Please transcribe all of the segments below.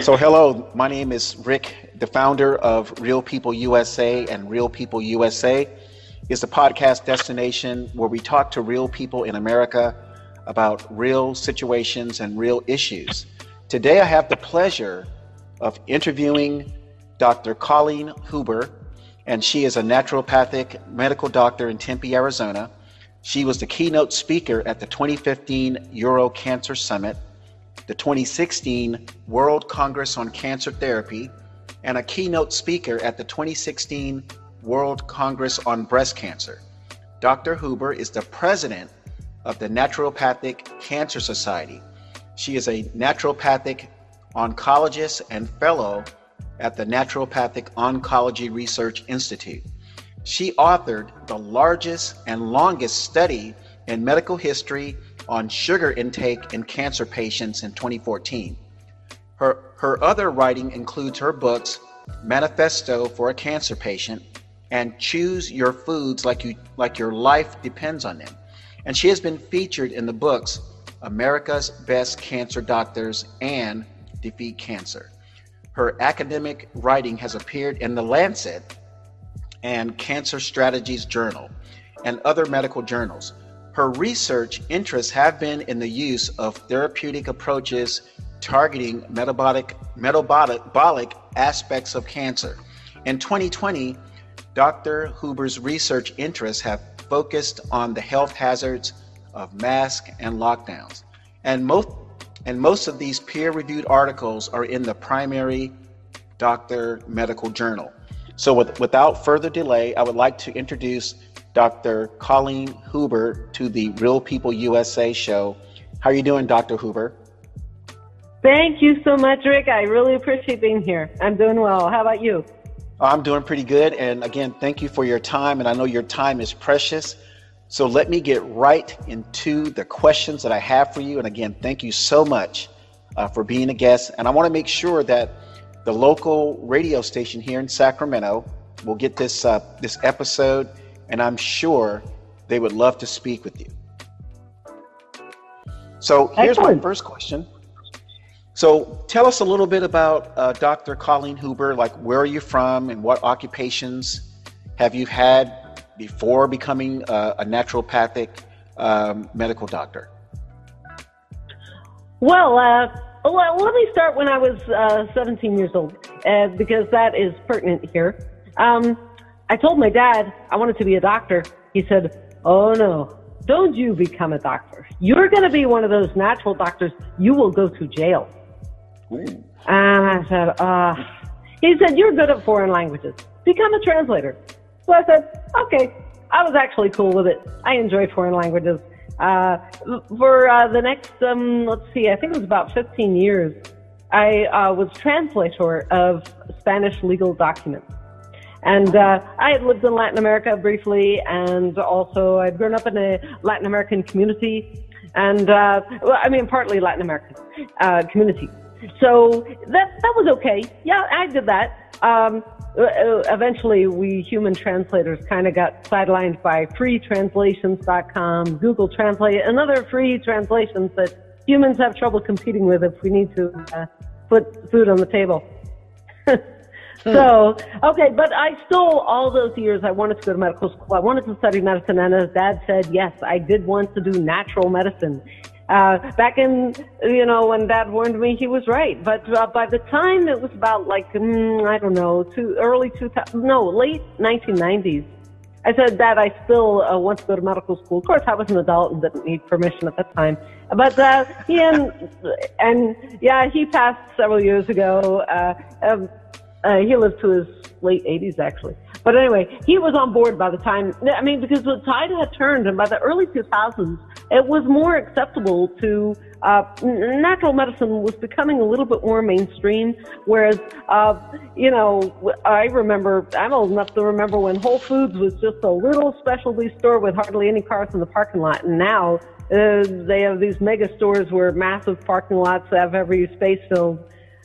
So hello, my name is Rick, the founder of Real People USA, and Real People USA is the podcast destination where we talk to real people in America about real situations and real issues. Today I have the pleasure of interviewing Dr. Colleen Huber, and she is a naturopathic medical doctor in Tempe, Arizona. She was the keynote speaker at the 2015 Euro Cancer Summit, the 2016 World Congress on Cancer Therapy, and a keynote speaker at the 2016 World Congress on Breast Cancer. Dr. Huber is the president of the Naturopathic Cancer Society. She is a naturopathic oncologist and fellow at the Naturopathic Oncology Research Institute. She authored the largest and longest study in medical history on sugar intake in cancer patients in 2014. Her other writing includes her books, Manifesto for a Cancer Patient and Choose Your Foods Like Your Life Depends on Them. And she has been featured in the books, America's Best Cancer Doctors and Defeat Cancer. Her academic writing has appeared in The Lancet and Cancer Strategies Journal and other medical journals. Her research interests have been in the use of therapeutic approaches targeting metabolic aspects of cancer. In 2020, Dr. Huber's research interests have focused on the health hazards of masks and lockdowns. And most of these peer-reviewed articles are in the Primary Doctor Medical Journal. So without further delay, I would like to introduce Dr. Colleen Huber to the Real People USA show. How are you doing, Dr. Huber? Thank you so much, Rick. I really appreciate being here. I'm doing well. How about you? I'm doing pretty good. And again, thank you for your time. And I know your time is precious. So let me get right into the questions that I have for you. And again, thank you so much for being a guest. And I want to make sure that the local radio station here in Sacramento will get this episode, and I'm sure they would love to speak with you. So here's my first question. So tell us a little bit about Dr. Colleen Huber. Like, where are you from and what occupations have you had before becoming a naturopathic medical doctor? Well, let me start when I was 17 years old, because that is pertinent here. I told my dad I wanted to be a doctor. He said, "Oh no, don't you become a doctor. You're going to be one of those natural doctors. You will go to jail." Ooh. And I said, he said, "You're good at foreign languages. Become a translator." So I said, okay. I was actually cool with it. I enjoyed foreign languages. For the next, I think it was about 15 years, I was translator of Spanish legal documents. And I had lived in Latin America briefly, and also I'd grown up in a Latin American community, and partly Latin American community. So that was okay. Yeah, I did that. Eventually, we human translators kind of got sidelined by freetranslations.com, Google Translate, and other free translations that humans have trouble competing with if we need to put food on the table. So, okay, but I still, all those years, I wanted to go to medical school. I wanted to study medicine, and as Dad said, yes, I did want to do natural medicine. Back in, when Dad warned me, he was right. But by the time it was about late 1990s, I said, Dad, I still want to go to medical school. Of course, I was an adult and didn't need permission at that time. But he passed several years ago. He lived to his late 80s, actually. But anyway, he was on board by the time, because the tide had turned, and by the early 2000s, it was more acceptable to, natural medicine was becoming a little bit more mainstream, whereas, I'm old enough to remember when Whole Foods was just a little specialty store with hardly any cars in the parking lot, and now they have these mega stores where massive parking lots have every space filled.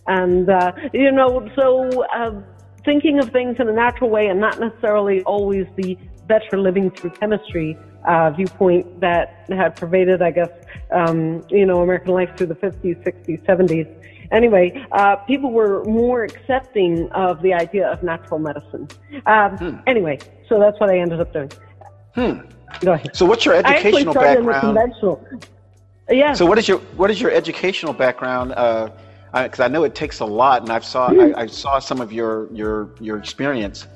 And, thinking of things in a natural way and not necessarily always the better living through chemistry viewpoint that had pervaded, I guess, American life through the 50s, 60s, 70s. Anyway, people were more accepting of the idea of natural medicine. Anyway, so that's what I ended up doing. Go ahead. So what's your educational background? Yeah. So what is your educational background? Because I know it takes a lot, and I saw some of your experience.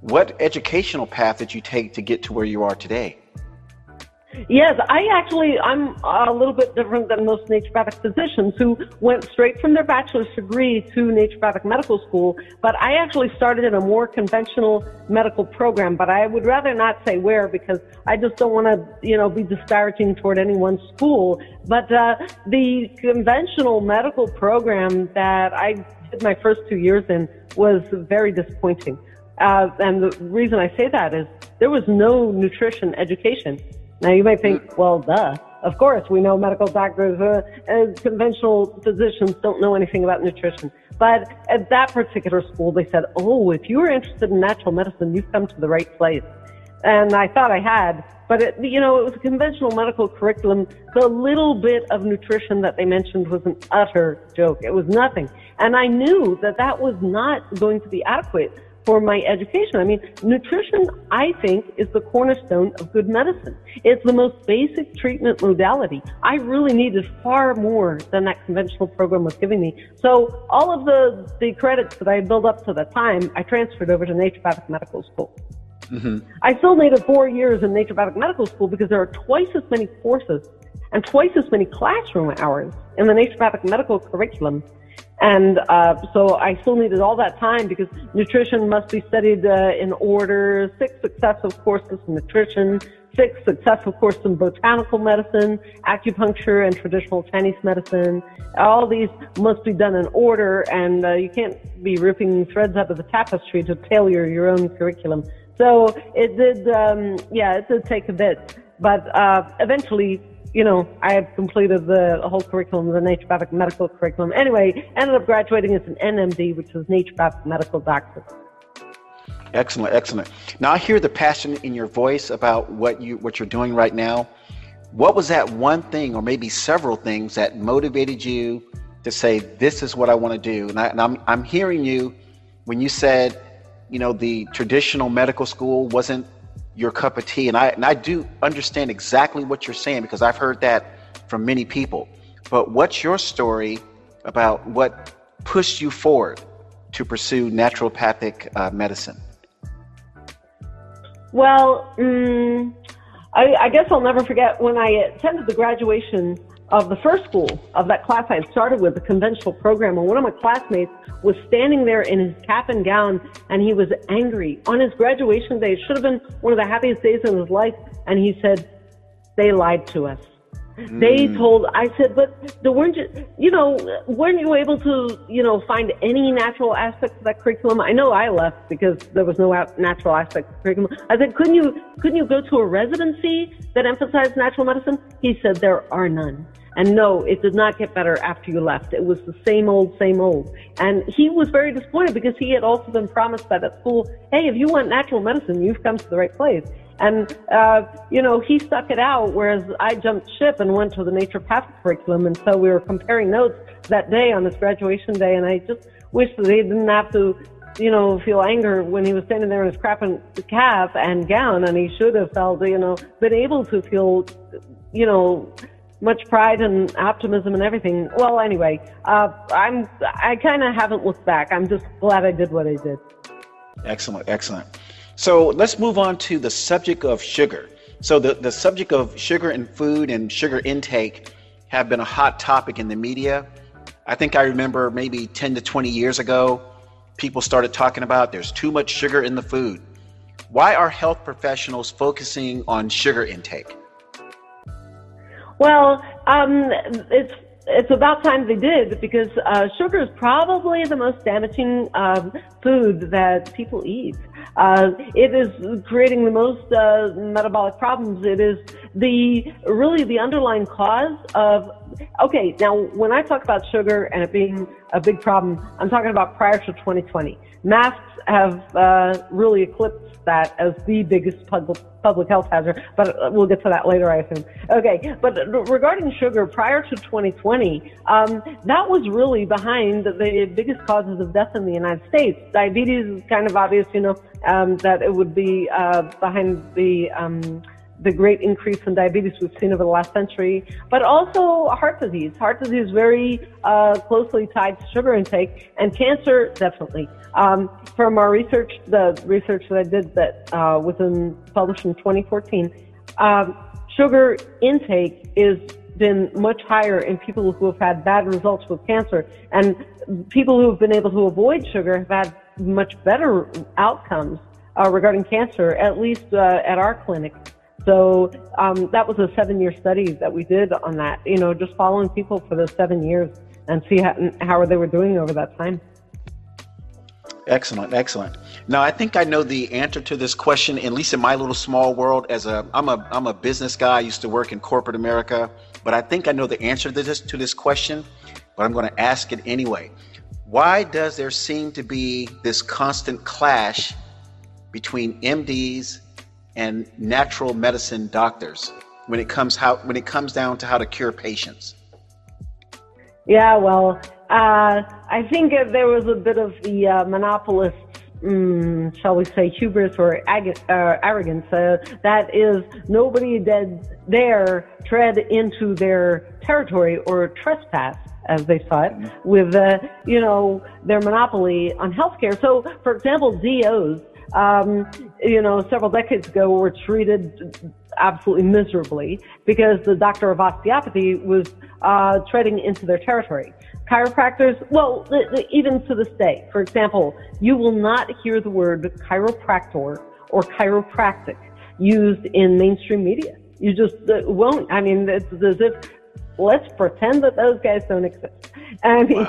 What educational path did you take to get to where you are today? Yes, I'm a little bit different than most naturopathic physicians who went straight from their bachelor's degree to naturopathic medical school, but I actually started in a more conventional medical program, but I would rather not say where because I just don't want to, be disparaging toward any one school. But the conventional medical program that I did my first 2 years in was very disappointing. And the reason I say that is there was no nutrition education. Now, you might think, well, duh, of course, we know medical doctors and conventional physicians don't know anything about nutrition. But at that particular school, they said, oh, if you are interested in natural medicine, you've come to the right place. And I thought I had, but it was a conventional medical curriculum. The little bit of nutrition that they mentioned was an utter joke. It was nothing. And I knew that was not going to be adequate for my education. I mean, nutrition, I think, is the cornerstone of good medicine. It's the most basic treatment modality. I really needed far more than that conventional program was giving me. So all of the credits that I built up to the time, I transferred over to naturopathic medical school. Mm-hmm. I still needed 4 years in naturopathic medical school because there are twice as many courses and twice as many classroom hours in the naturopathic medical curriculum. And so I still needed all that time because nutrition must be studied in order, 6 successive courses in nutrition, 6 successive courses in botanical medicine, acupuncture and traditional Chinese medicine. All these must be done in order, and you can't be ripping threads out of the tapestry to tailor your own curriculum. So it did, it did take a bit, but eventually, I had completed the whole curriculum, the naturopathic medical curriculum. Anyway, ended up graduating as an NMD, which is naturopathic medical doctor. Excellent, excellent. Now I hear the passion in your voice about what you're doing right now. What was that one thing, or maybe several things, that motivated you to say, this is what I want to do? And I'm hearing you when you said, the traditional medical school wasn't your cup of tea, and I do understand exactly what you're saying because I've heard that from many people. But what's your story about what pushed you forward to pursue naturopathic medicine? Well, I guess I'll never forget when I attended the graduation of the first school of that class I had started with, the conventional program, and one of my classmates was standing there in his cap and gown, and he was angry. On his graduation day, it should have been one of the happiest days in his life, and he said, they lied to us. I said, but weren't you able to, find any natural aspects of that curriculum? I know I left because there was no natural aspect of the curriculum. I said, couldn't you go to a residency that emphasized natural medicine? He said, there are none. And no, it did not get better after you left. It was the same old. And he was very disappointed because he had also been promised by that school, hey, if you want natural medicine, you've come to the right place. And, he stuck it out, whereas I jumped ship and went to the naturopathic curriculum. And so we were comparing notes that day on his graduation day. And I just wish that he didn't have to, feel anger when he was standing there in his cap and gown. And he should have felt, been able to feel, much pride and optimism and everything. Well, anyway, I kind of haven't looked back. I'm just glad I did what I did. Excellent, excellent. So let's move on to the subject of sugar. So the subject of sugar and food and sugar intake have been a hot topic in the media. I think I remember maybe 10 to 20 years ago, people started talking about there's too much sugar in the food. Why are health professionals focusing on sugar intake? Well, it's about time they did, because sugar is probably the most damaging food that people eat. It is creating the most metabolic problems. It is the underlying cause of Okay, now when I talk about sugar and it being a big problem, I'm talking about prior to 2020. Masks have really eclipsed that as the biggest public health hazard, but we'll get to that later, I assume. Okay, but regarding sugar, prior to 2020, that was really behind the biggest causes of death in the United States. Diabetes is kind of obvious, you know, that it would be behind the great increase in diabetes we've seen over the last century, but also heart disease. Heart disease is very closely tied to sugar intake, and cancer, definitely. From our research, the research that I did that was published in 2014, sugar intake has been much higher in people who have had bad results with cancer, and people who have been able to avoid sugar have had much better outcomes regarding cancer, at least at our clinic. So that was a 7-year study that we did on that, you know, just following people for those 7 years and see how they were doing over that time. Excellent, excellent. Now, I think I know the answer to this question, at least in my little small world. As I'm a business guy. I used to work in corporate America, but I think I know the answer to this question, but I'm going to ask it anyway. Why does there seem to be this constant clash between MDs and natural medicine doctors when it comes down to how to cure patients? Yeah, well, I think there was a bit of the monopolist, shall we say, hubris or arrogance. That is, nobody dare tread into their territory or trespass, as they saw it, with you know, their monopoly on healthcare. So, for example, DOs. You know, several decades ago were treated absolutely miserably because the doctor of osteopathy was treading into their territory. Chiropractors, well, even to this day, for example, you will not hear the word chiropractor or chiropractic used in mainstream media. You just won't. I mean, it's as if, let's pretend that those guys don't exist. I mean,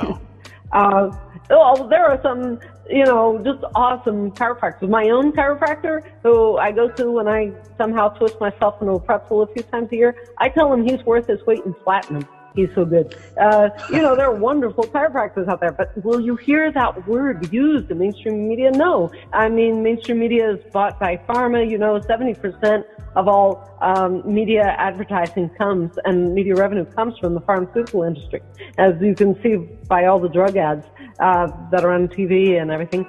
wow. Oh, there are some, you know, just awesome chiropractors. My own chiropractor, who I go to when I somehow twist myself into a pretzel a few times a year, I tell him he's worth his weight in platinum. He's so good. You know, there are wonderful chiropractors out there, but will you hear that word used in mainstream media? No. I mean, mainstream media is bought by pharma. You know, 70% of all media advertising comes, and media revenue comes from the pharmaceutical industry, as you can see by all the drug ads that are on TV and everything.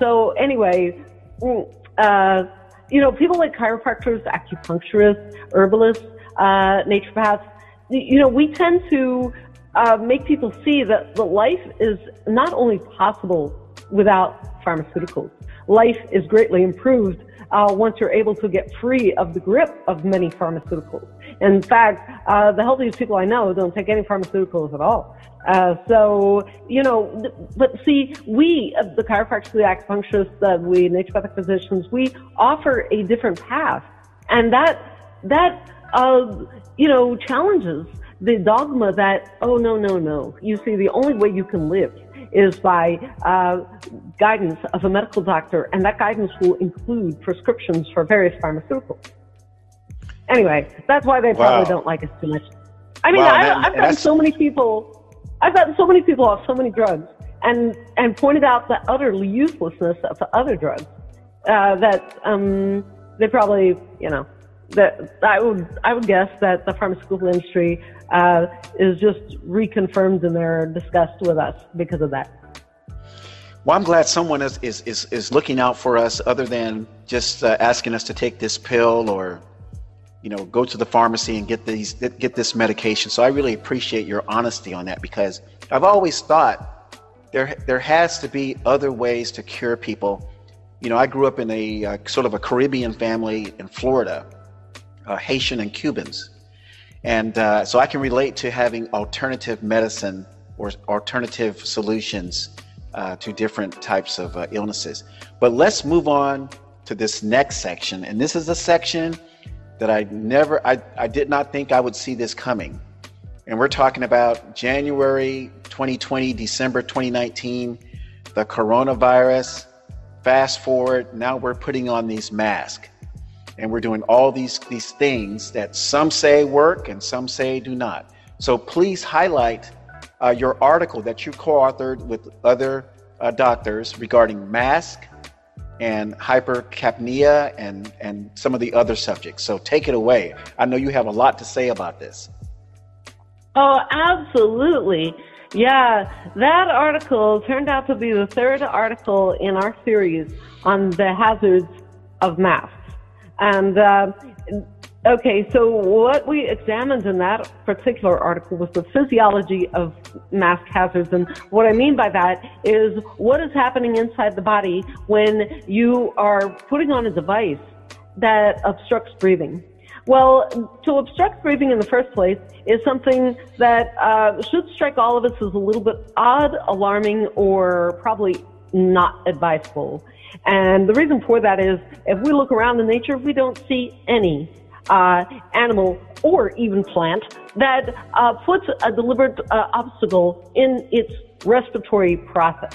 So anyway, you know, people like chiropractors, acupuncturists, herbalists, naturopaths, you know, we tend to make people see that the life is not only possible without pharmaceuticals. Life is greatly improved once you're able to get free of the grip of many pharmaceuticals. In fact, the healthiest people I know don't take any pharmaceuticals at all. So, you know, but see, we, the chiropractors, the acupuncturists, we naturopathic physicians, we offer a different path. And that you know, challenges the dogma that, oh, no. You see, the only way you can live is by guidance of a medical doctor, and that guidance will include prescriptions for various pharmaceuticals. Anyway, that's why they probably don't like us too much. I mean, I've gotten so many people off so many drugs and pointed out the utter uselessness of the other drugs that they probably, you know, that I would guess that the pharmaceutical industry is just reconfirmed in their disgust with us because of that. Well, I'm glad someone is looking out for us, other than just asking us to take this pill or, you know, go to the pharmacy and get this medication. So I really appreciate your honesty on that, because I've always thought there has to be other ways to cure people. You know, I grew up in a sort of a Caribbean family in Florida. Haitian and Cubans. And so I can relate to having alternative medicine or alternative solutions to different types of illnesses. But let's move on to this next section. And this is a section that I did not think I would see this coming. And we're talking about January 2020, December 2019, the coronavirus. Fast forward, now we're putting on these masks. And we're doing all these things that some say work and some say do not. So please highlight your article that you co-authored with other doctors regarding mask and hypercapnia and some of the other subjects. So take it away. I know you have a lot to say about this. Oh, absolutely. Yeah, that article turned out to be the third article in our series on the hazards of masks. And okay, so what we examined in that particular article was the physiology of mask hazards. And what I mean by that is what is happening inside the body when you are putting on a device that obstructs breathing. Well, to obstruct breathing in the first place is something that should strike all of us as a little bit odd, alarming, or probably not advisable. And the reason for that is if we look around in nature, we don't see any animal or even plant that puts a deliberate obstacle in its respiratory process.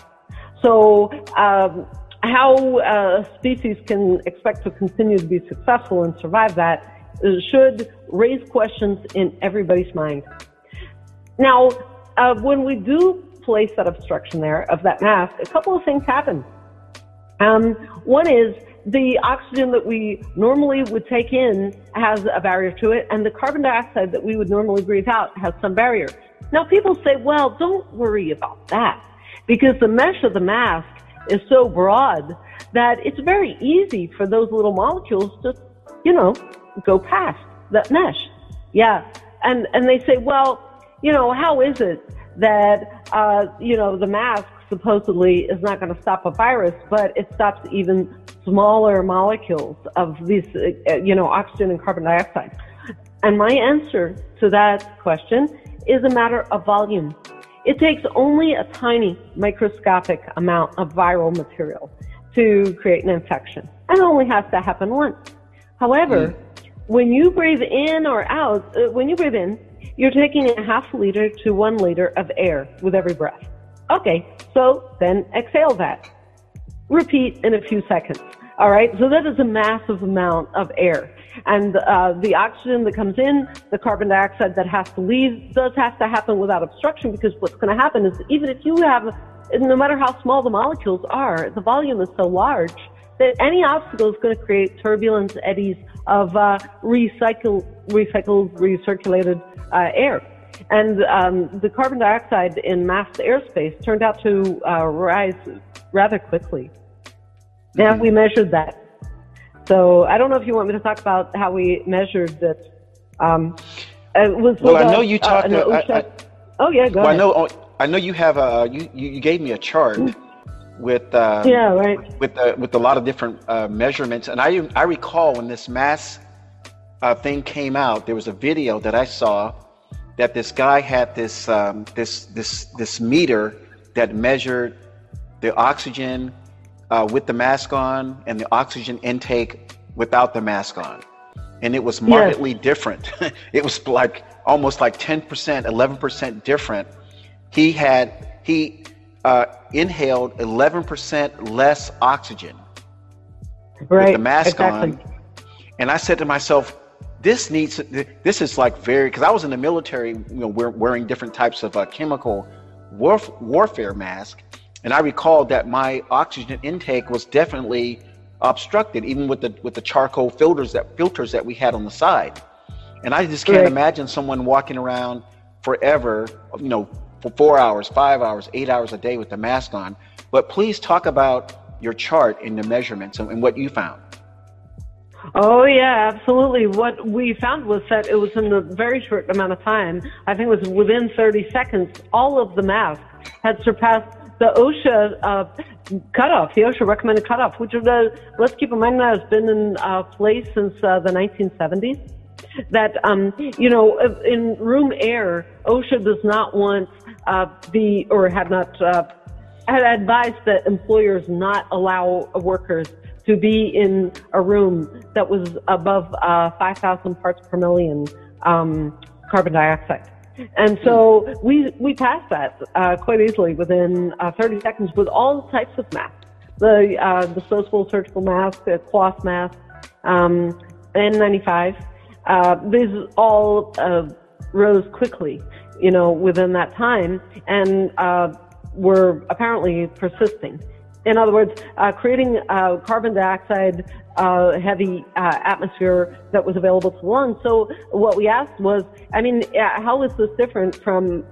So how a species can expect to continue to be successful and survive that should raise questions in everybody's mind. Now, when we do place that obstruction there of that mask, a couple of things happen. One is the oxygen that we normally would take in has a barrier to it, and the carbon dioxide that we would normally breathe out has some barrier. Now, people say, well, don't worry about that, because the mesh of the mask is so broad that it's very easy for those little molecules to, you know, go past that mesh. Yeah. And they say, well, you know, how is it that, you know, the mask supposedly is not going to stop a virus, but it stops even smaller molecules of these, you know, oxygen and carbon dioxide? And my answer to that question is a matter of volume. It takes only a tiny microscopic amount of viral material to create an infection, and it only has to happen once. However, when you breathe in or out, when you breathe in, you're taking a half liter to 1 liter of air with every breath. Okay, so then exhale that. Repeat in a few seconds. All right, so that is a massive amount of air. And the oxygen that comes in, the carbon dioxide that has to leave, does have to happen without obstruction, because what's going to happen is even if you have, no matter how small the molecules are, the volume is so large that any obstacle is going to create turbulence, eddies of recirculated air. And the carbon dioxide in masked airspace turned out to rise rather quickly. Now, we measured that. So I don't know if you want me to talk about how we measured that. I know you talked about ahead. I know you have a, you gave me a chart. With a lot of different measurements, and I recall when this mask thing came out, there was a video that I saw that this guy had this this meter that measured the oxygen with the mask on and the oxygen intake without the mask on, and it was markedly different. It was like almost like 10%, 11% different. He inhaled 11% less oxygen with the mask on. And I said to myself, this is like very, because I was in the military, you know, we're wearing different types of chemical warfare mask. And I recalled that my oxygen intake was definitely obstructed, even with the charcoal filters that we had on the side. And I just can't imagine someone walking around forever, you know, for 4 hours, 5 hours, 8 hours a day with the mask on. But please talk about your chart and the measurements and what you found. Oh, yeah, absolutely. What we found was that it was in a very short amount of time. I think it was within 30 seconds, all of the masks had surpassed the OSHA cutoff, the OSHA recommended cutoff, which is, let's keep in mind, that has been in place since the 1970s. That, you know, in room air, OSHA does not want had advised that employers not allow workers to be in a room that was above 5,000 parts per million carbon dioxide. And so we passed that quite easily within 30 seconds with all types of masks, the disposable surgical mask, the cloth mask, N95. These all rose quickly, you know, within that time, and were apparently persisting. In other words, creating a carbon dioxide heavy atmosphere that was available to the lungs. So what we asked was, I mean, how is this different from,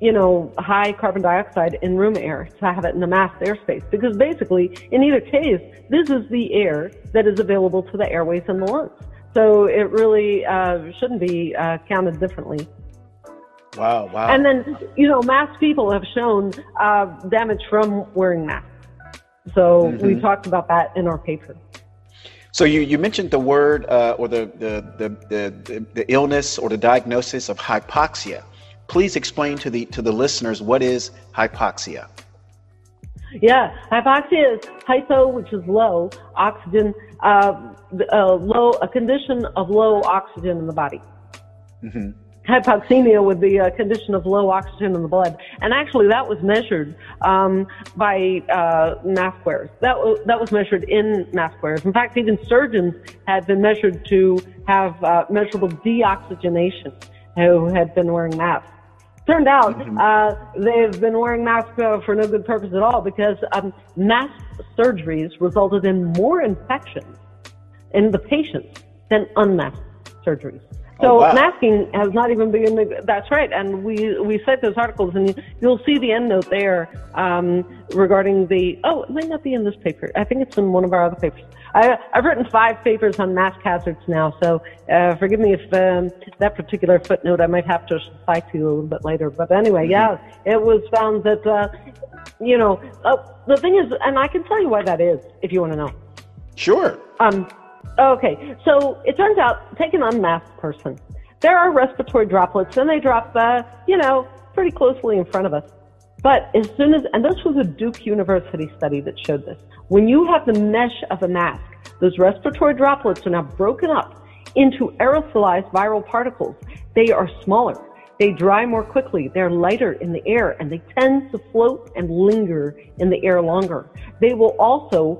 you know, high carbon dioxide in room air, to have it in the mass airspace? Because basically, in either case, this is the air that is available to the airways and the lungs. So it really shouldn't be counted differently. Wow, wow. And then, you know, masked people have shown damage from wearing masks. So we talked about that in our paper. So you mentioned the word or the illness or the diagnosis of hypoxia. Please explain to the listeners, what is hypoxia? Yeah, hypoxia is hypo, which is low oxygen, a condition of low oxygen in the body. Mm-hmm. Hypoxemia would be a condition of low oxygen in the blood. And actually that was measured by mask wearers. That was measured in mask wearers. In fact, even surgeons had been measured to have measurable deoxygenation who had been wearing masks. Turned out they've been wearing masks for no good purpose at all, because mask surgeries resulted in more infections in the patients than unmasked surgeries. So masking has not even been, that's right. And we cite those articles, and you'll see the end note there regarding the, oh, it might not be in this paper. I think it's in one of our other papers. I've written 5 papers on mask hazards now. So forgive me if that particular footnote I might have to cite to you a little bit later. But anyway, yeah, it was found that, you know, the thing is, and I can tell you why that is if you want to know. Sure. Okay, so it turns out, take an unmasked person. There are respiratory droplets, and they drop, you know, pretty closely in front of us. But as soon as, and this was a Duke University study that showed this, when you have the mesh of a mask, those respiratory droplets are now broken up into aerosolized viral particles. They are smaller. They dry more quickly, they're lighter in the air, and they tend to float and linger in the air longer. They will also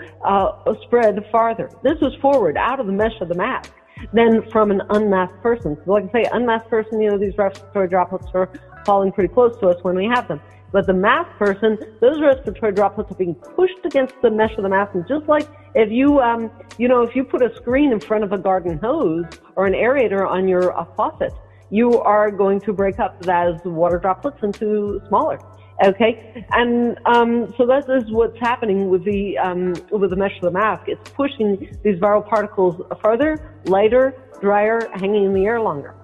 spread farther. This is forward, out of the mesh of the mask, than from an unmasked person. So like I say, unmasked person, you know, these respiratory droplets are falling pretty close to us when we have them. But the masked person, those respiratory droplets are being pushed against the mesh of the mask. And just like if you, you know, if you put a screen in front of a garden hose or an aerator on your faucet, you are going to break up those water droplets into smaller, okay? And so that is what's happening with the mesh of the mask. It's pushing these viral particles further, lighter, drier, hanging in the air longer.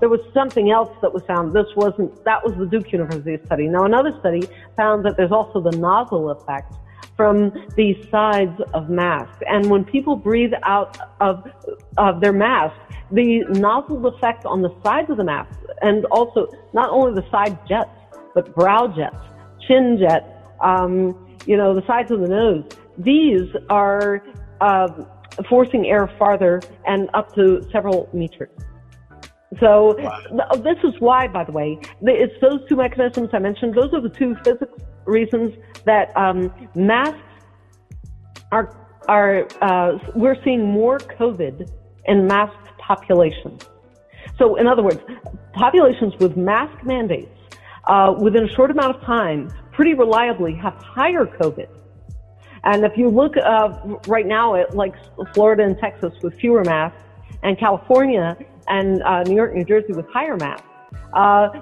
There was something else that was found. That was the Duke University study. Now, another study found that there's also the nozzle effect from the sides of masks. And when people breathe out of their mask, the nozzle effect on the sides of the mask, and also not only the side jets, but brow jets, chin jets, you know, the sides of the nose, these are forcing air farther and up to several meters. So this is why, by the way, it's those two mechanisms I mentioned. Those are the two physics reasons that masks are we're seeing more COVID in masked populations. So in other words, populations with mask mandates within a short amount of time pretty reliably have higher COVID. And if you look right now at like Florida and Texas with fewer masks, and California and New York, New Jersey with higher masks,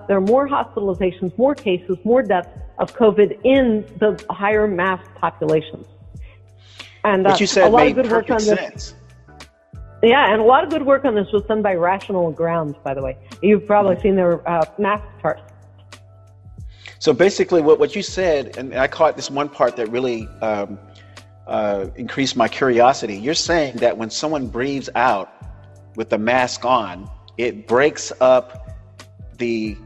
there are more hospitalizations, more cases, more deaths of COVID in the higher mask populations. And what you said made perfect sense. Yeah, and a lot of good work on this was done by Rational Grounds, by the way. You've probably seen their mask chart. So basically what you said, and I caught this one part that really increased my curiosity. You're saying that when someone breathes out with the mask on, it breaks up the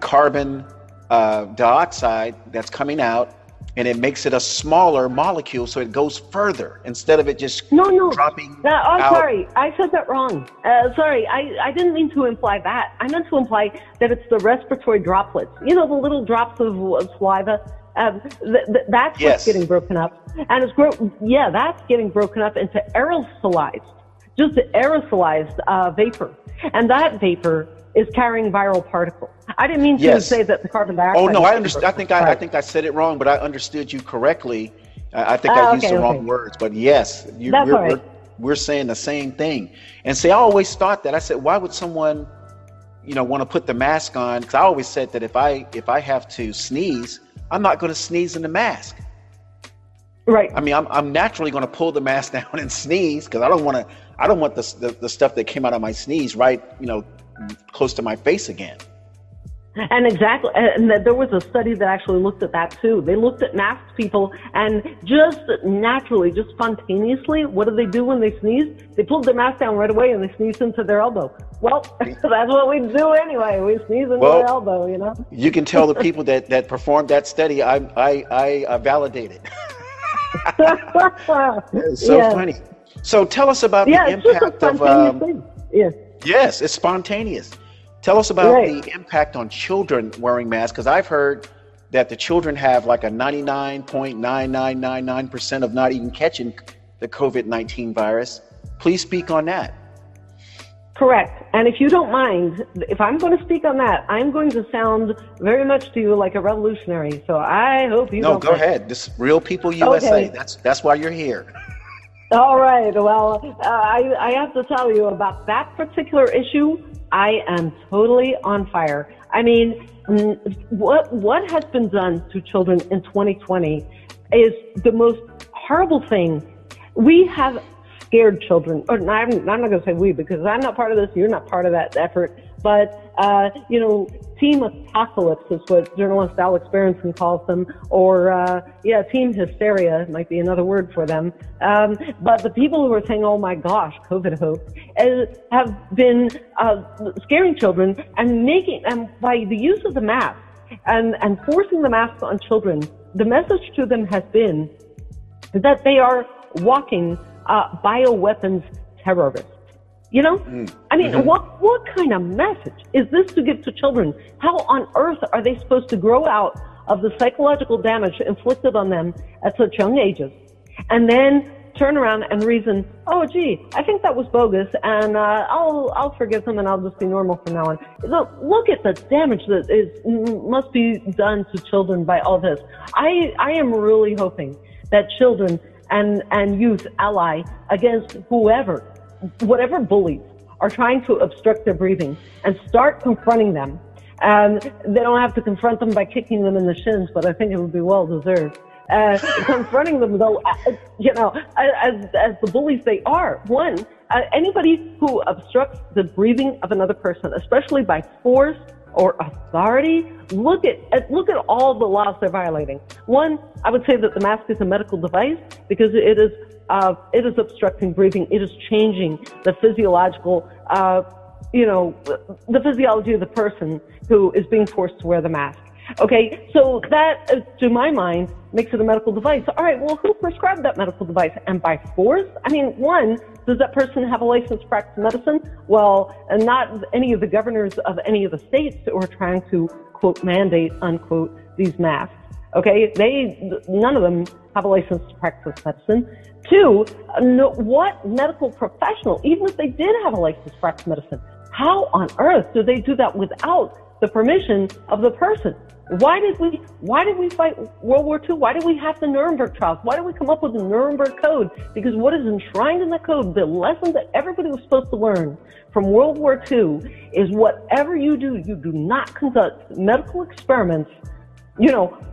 carbon dioxide that's coming out, and it makes it a smaller molecule, so it goes further instead of it just dropping out. Sorry, I said that wrong. Sorry, I didn't mean to imply that. I meant to imply that it's the respiratory droplets, you know, the little drops of saliva. That's what's getting broken up. And it's that's getting broken up into aerosolized just aerosolized vapor. And that vapor is carrying viral particles. I didn't mean to say that the carbon dioxide. Oh no, I understand. I think I said it wrong, but I understood you correctly. I used the wrong words, but yes, we're saying the same thing. And see, I always thought that. I said, why would someone, want to put the mask on? Because I always said that if I have to sneeze, I'm not going to sneeze in the mask. Right. I mean, I'm naturally going to pull the mask down and sneeze because I don't want the stuff that came out of my sneeze close to my face again. And exactly, and there was a study that actually looked at that too. They looked at masked people, and just naturally, just spontaneously, what do they do when they sneeze? They pulled their mask down right away and they sneezed into their elbow. Well, that's what we do anyway. We sneeze into our elbow, You can tell the people that performed that study, I validated. It's so funny. So tell us about the impact of... Yes, it's spontaneous. Tell us about the impact on children wearing masks, because I've heard that the children have like a 99.9999% of not even catching the COVID-19 virus. Please speak on that. Correct. And if you don't mind, if I'm going to speak on that, I'm going to sound very much to you like a revolutionary. So I hope you don't. No, go ahead. This Real People USA. Okay. That's why you're here. All right. Well, I have to tell you about that particular issue. I am totally on fire. I mean, what has been done to children in 2020 is the most horrible thing. We have scared children. Or I'm not going to say we, because I'm not part of this. You're not part of that effort. But, team apocalypse is what journalist Alex Berenson calls them, or, team hysteria might be another word for them. But the people who are saying, oh my gosh, COVID hoax, have been scaring children and by the use of the mask and forcing the masks on children, the message to them has been that they are walking bioweapons terrorists. I mean, what kind of message is this to give to children? How on earth are they supposed to grow out of the psychological damage inflicted on them at such young ages? And then turn around and reason, oh, gee, I think that was bogus, and I'll forgive them and I'll just be normal from now on. Look at the damage that must be done to children by all this. I am really hoping that children and youth ally against whatever bullies are trying to obstruct their breathing, and start confronting them. They don't have to confront them by kicking them in the shins, but I think it would be well deserved. Confronting them, though, as the bullies they are. One, anybody who obstructs the breathing of another person, especially by force or authority, look at all the laws they're violating. One, I would say that the mask is a medical device because it is obstructing breathing. It is changing the physiological, the physiology of the person who is being forced to wear the mask. Okay, so that, to my mind, makes it a medical device. All right, well, who prescribed that medical device? And by force? I mean, one, does that person have a license to practice medicine? Well, and not any of the governors of any of the states that were trying to, quote, mandate, unquote, these masks. Okay, none of them have a license to practice medicine. Two, what medical professional, even if they did have a license to practice medicine, how on earth do they do that without the permission of the person? Why did we fight World War II? Why did we have the Nuremberg Trials? Why did we come up with the Nuremberg Code? Because what is enshrined in the code, the lesson that everybody was supposed to learn from World War II, is whatever you do not conduct medical experiments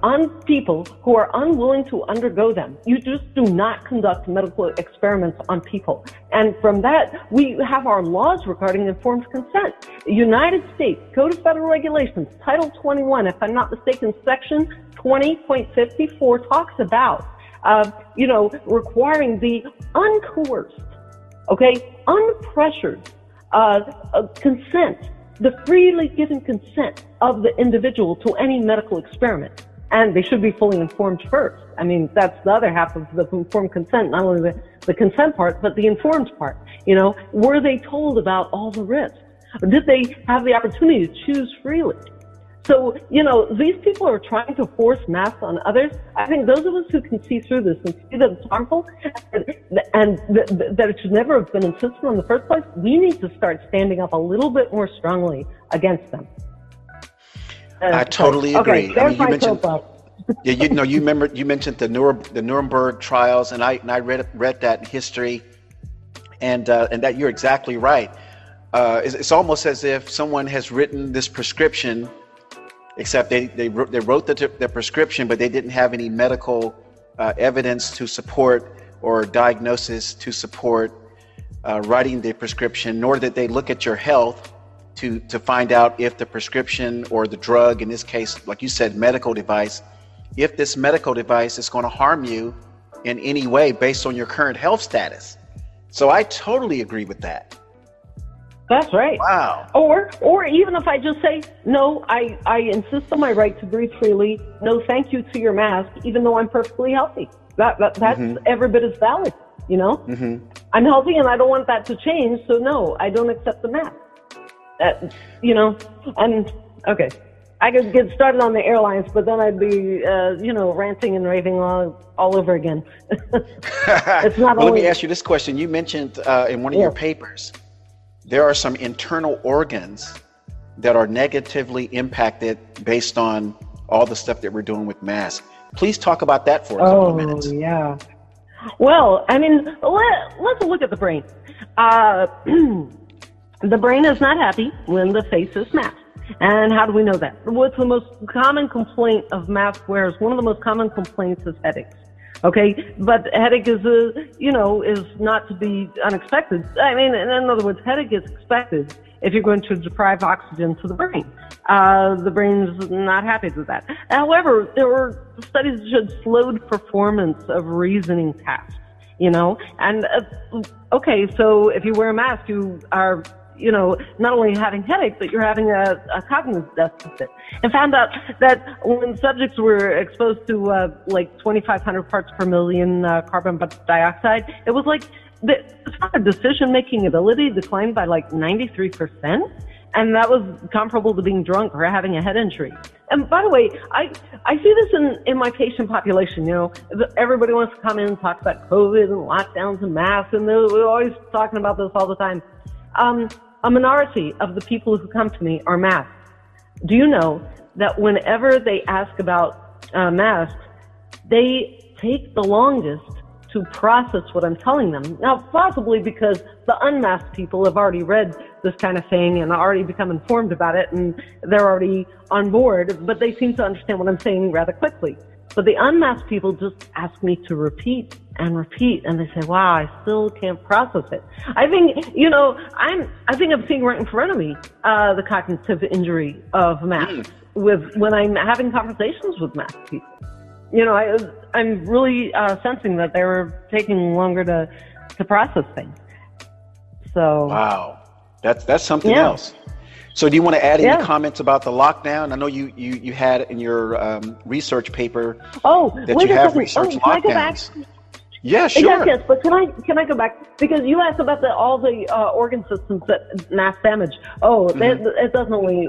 on people who are unwilling to undergo them. You just do not conduct medical experiments on people. And from that, we have our laws regarding informed consent. United States Code of Federal Regulations, Title 21, if I'm not mistaken, Section 20.54 talks about, requiring the uncoerced, unpressured consent, the freely given consent of the individual to any medical experiment. And they should be fully informed first. I mean, that's the other half of the informed consent, not only the consent part, but the informed part. Were they told about all the risks? Did they have the opportunity to choose freely? So, you know, these people are trying to force masks on others. I think those of us who can see through this and see that it's harmful and that it should never have been insisted on in the first place, we need to start standing up a little bit more strongly against them. I totally agree. Okay, there's my soapbox. Yeah, you mentioned the Nuremberg Trials, and I read that in history, and that you're exactly right. It's almost as if someone has written this prescription, except they wrote the prescription, but they didn't have any medical evidence to support or diagnosis to support writing the prescription, nor did they look at your health to find out if the prescription or the drug, in this case, like you said, medical device, if this medical device is going to harm you in any way based on your current health status. So I totally agree with that. That's right. Wow. Or even if I just say, no, I insist on my right to breathe freely. No, thank you to your mask, even though I'm perfectly healthy. That's mm-hmm. every bit as valid, you know? Mm-hmm. I'm healthy and I don't want that to change. So no, I don't accept the mask. You know, and okay. I could get started on the airlines, but then I'd be, ranting and raving all over again. It's not well, only... Let me ask you this question. You mentioned in one of your papers, there are some internal organs that are negatively impacted based on all the stuff that we're doing with masks. Please talk about that for a couple of minutes. Oh, yeah. Well, I mean, let's look at the brain. The brain is not happy when the face is masked. And how do we know that? What's the most common complaint of mask wearers? One of the most common complaints is headaches. Okay, but headache is not to be unexpected. I mean, in other words, headache is expected if you're going to deprive oxygen to the brain. The brain's not happy with that. However, there were studies that showed slowed performance of reasoning tasks. You know, and okay, so if you wear a mask, you are, you know, not only having headaches, but you're having a cognitive deficit. And found out that when subjects were exposed to 2,500 parts per million carbon dioxide, it was like the decision-making ability declined by 93%. And that was comparable to being drunk or having a head injury. And by the way, I see this in my patient population. You know, everybody wants to come in and talk about COVID and lockdowns and masks, and we're always talking about this all the time. A minority of the people who come to me are masked. Do you know that whenever they ask about masks, they take the longest to process what I'm telling them? Now, possibly because the unmasked people have already read this kind of thing and already become informed about it, and they're already on board, but they seem to understand what I'm saying rather quickly. But the unmasked people just ask me to repeat, and they say, wow, I still can't process it. I think, you know, I'm seeing right in front of me the cognitive injury of masks when I'm having conversations with masked people. You know, I'm really sensing that they were taking longer to process things. So wow, that's something else. So do you want to add any comments about the lockdown? I know you had in your research paper that you have researched lockdowns. Yeah, sure. Yes, but can I go back? Because you asked about all the organ systems that mass damage. Oh, mm-hmm. It doesn't only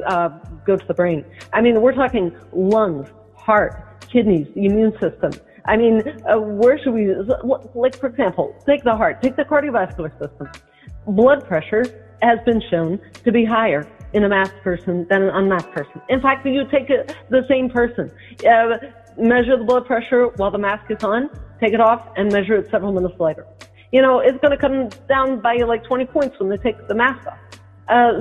go to the brain. I mean, we're talking lungs, heart, kidneys, the immune system. I mean, where should we, for example, take the heart, take the cardiovascular system. Blood pressure has been shown to be higher in a masked person than an unmasked person. In fact, you take the same person, measure the blood pressure while the mask is on, take it off, and measure it several minutes later. You know, it's going to come down by 20 points when they take the mask off.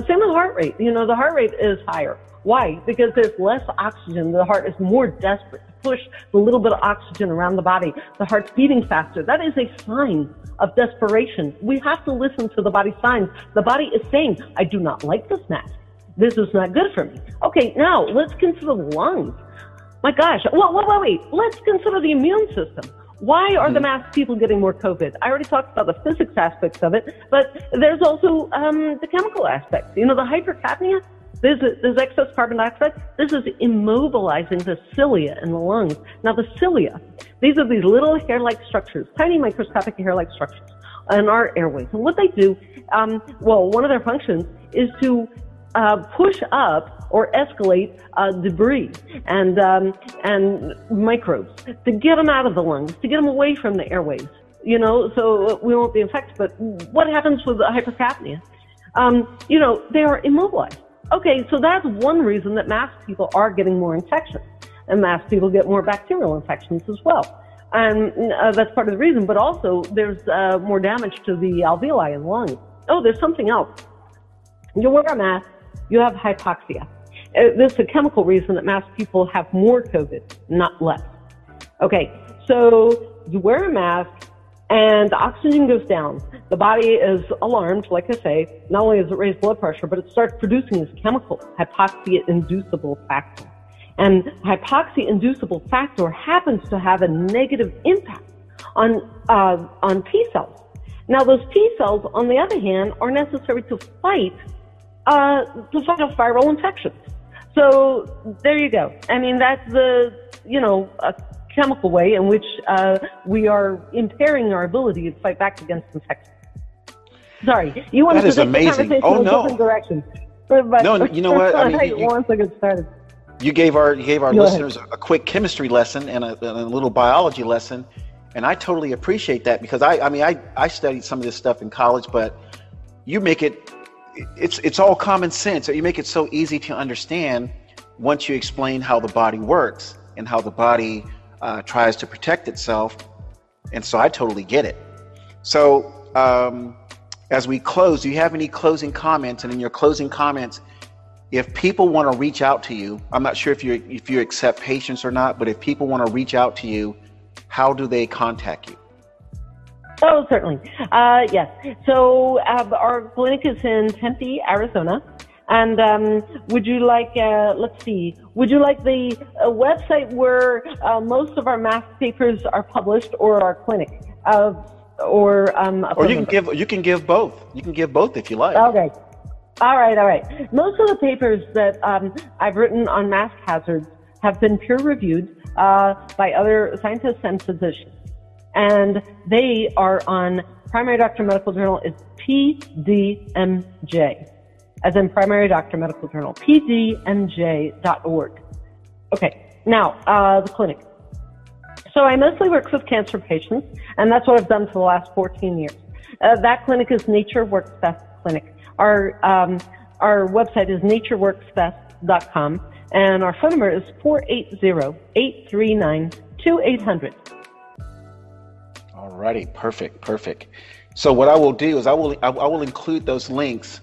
Same with heart rate. You know, the heart rate is higher. Why? Because there's less oxygen. The heart is more desperate to push the little bit of oxygen around the body. The heart's beating faster. That is a sign of desperation. We have to listen to the body's signs. The body is saying, I do not like this mask. This is not good for me. Okay, now let's consider the lungs. My gosh. Wait. Let's consider the immune system. Why are the masked people getting more COVID? I already talked about the physics aspects of it, but there's also the chemical aspects. You know, the hypercapnia. There's excess carbon dioxide. This is immobilizing the cilia in the lungs. Now, the cilia, these are these little hair-like structures, tiny microscopic hair-like structures in our airways. And what they do, one of their functions is to push up or escalate debris and microbes, to get them out of the lungs, to get them away from the airways, you know, so we won't be infected. But what happens with hypercapnia? You know, they are immobilized. Okay, so that's one reason that masked people are getting more infections, and masked people get more bacterial infections as well. And that's part of the reason, but also there's more damage to the alveoli in the lung. Oh, there's something else. You wear a mask, you have hypoxia. This is a chemical reason that masked people have more COVID, not less. Okay, so you wear a mask, and the oxygen goes down. The body is alarmed, like I say. Not only does it raise blood pressure, but it starts producing this chemical, hypoxia-inducible factor. And hypoxia-inducible factor happens to have a negative impact on T cells. Now, those T cells, on the other hand, are necessary to fight off viral infections. So there you go. I mean, that's the, you know, a chemical way in which we are impairing our ability to fight back against infection. Sorry, you wanted to take the conversation in a different direction. But no, you know what? I mean, once I get started. You gave our listeners a quick chemistry lesson and a little biology lesson, and I totally appreciate that, because I mean I studied some of this stuff in college, but you make it it's all common sense. You make it so easy to understand once you explain how the body works and how the body tries to protect itself, and so I totally get it. So as we close, do you have any closing comments? And in your closing comments, if people want to reach out to you, I'm not sure if you accept patients or not, but if people want to reach out to you, how do they contact you? Oh, certainly. Yes. So our clinic is in Tempe, Arizona. And would you like, would you like the website where most of our math papers are published, or our clinic? Or you can give both. You can give both if you like. Okay. All right. Most of the papers that I've written on mask hazards have been peer-reviewed by other scientists and physicians. And they are on Primary Doctor Medical Journal. It's PDMJ, as in Primary Doctor Medical Journal, pdmj.org. Okay, now the clinic. So I mostly work with cancer patients, and that's what I've done for the last 14 years. That clinic is Nature Works Best Clinic. Our website is natureworksbest.com, and our phone number is 480-839-2800. Alrighty, perfect. So what I will do is I will include those links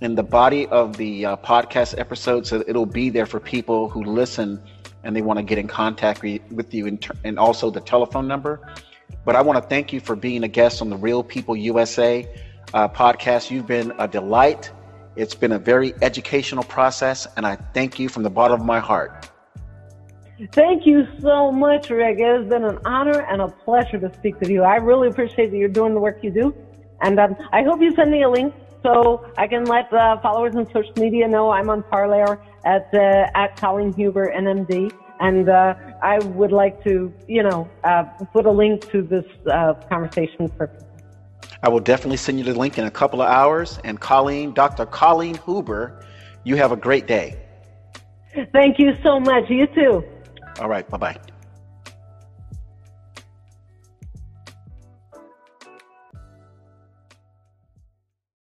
in the body of the podcast episode, so that it'll be there for people who listen and they want to get in contact with you, and also the telephone number. But I want to thank you for being a guest on the Real People USA podcast. You've been a delight. It's been a very educational process, and I thank you from the bottom of my heart. Thank you so much, Rick. It's been an honor and a pleasure to speak with you. I really appreciate that you're doing the work you do, and I hope you send me a link so I can let followers on social media know I'm on Parler at Colleen Huber NMD, and I would like to, you know, put a link to this conversation for. I will definitely send you the link in a couple of hours. And Colleen, Dr. Colleen Huber, you have a great day. Thank you so much. You too. All right. Bye-bye.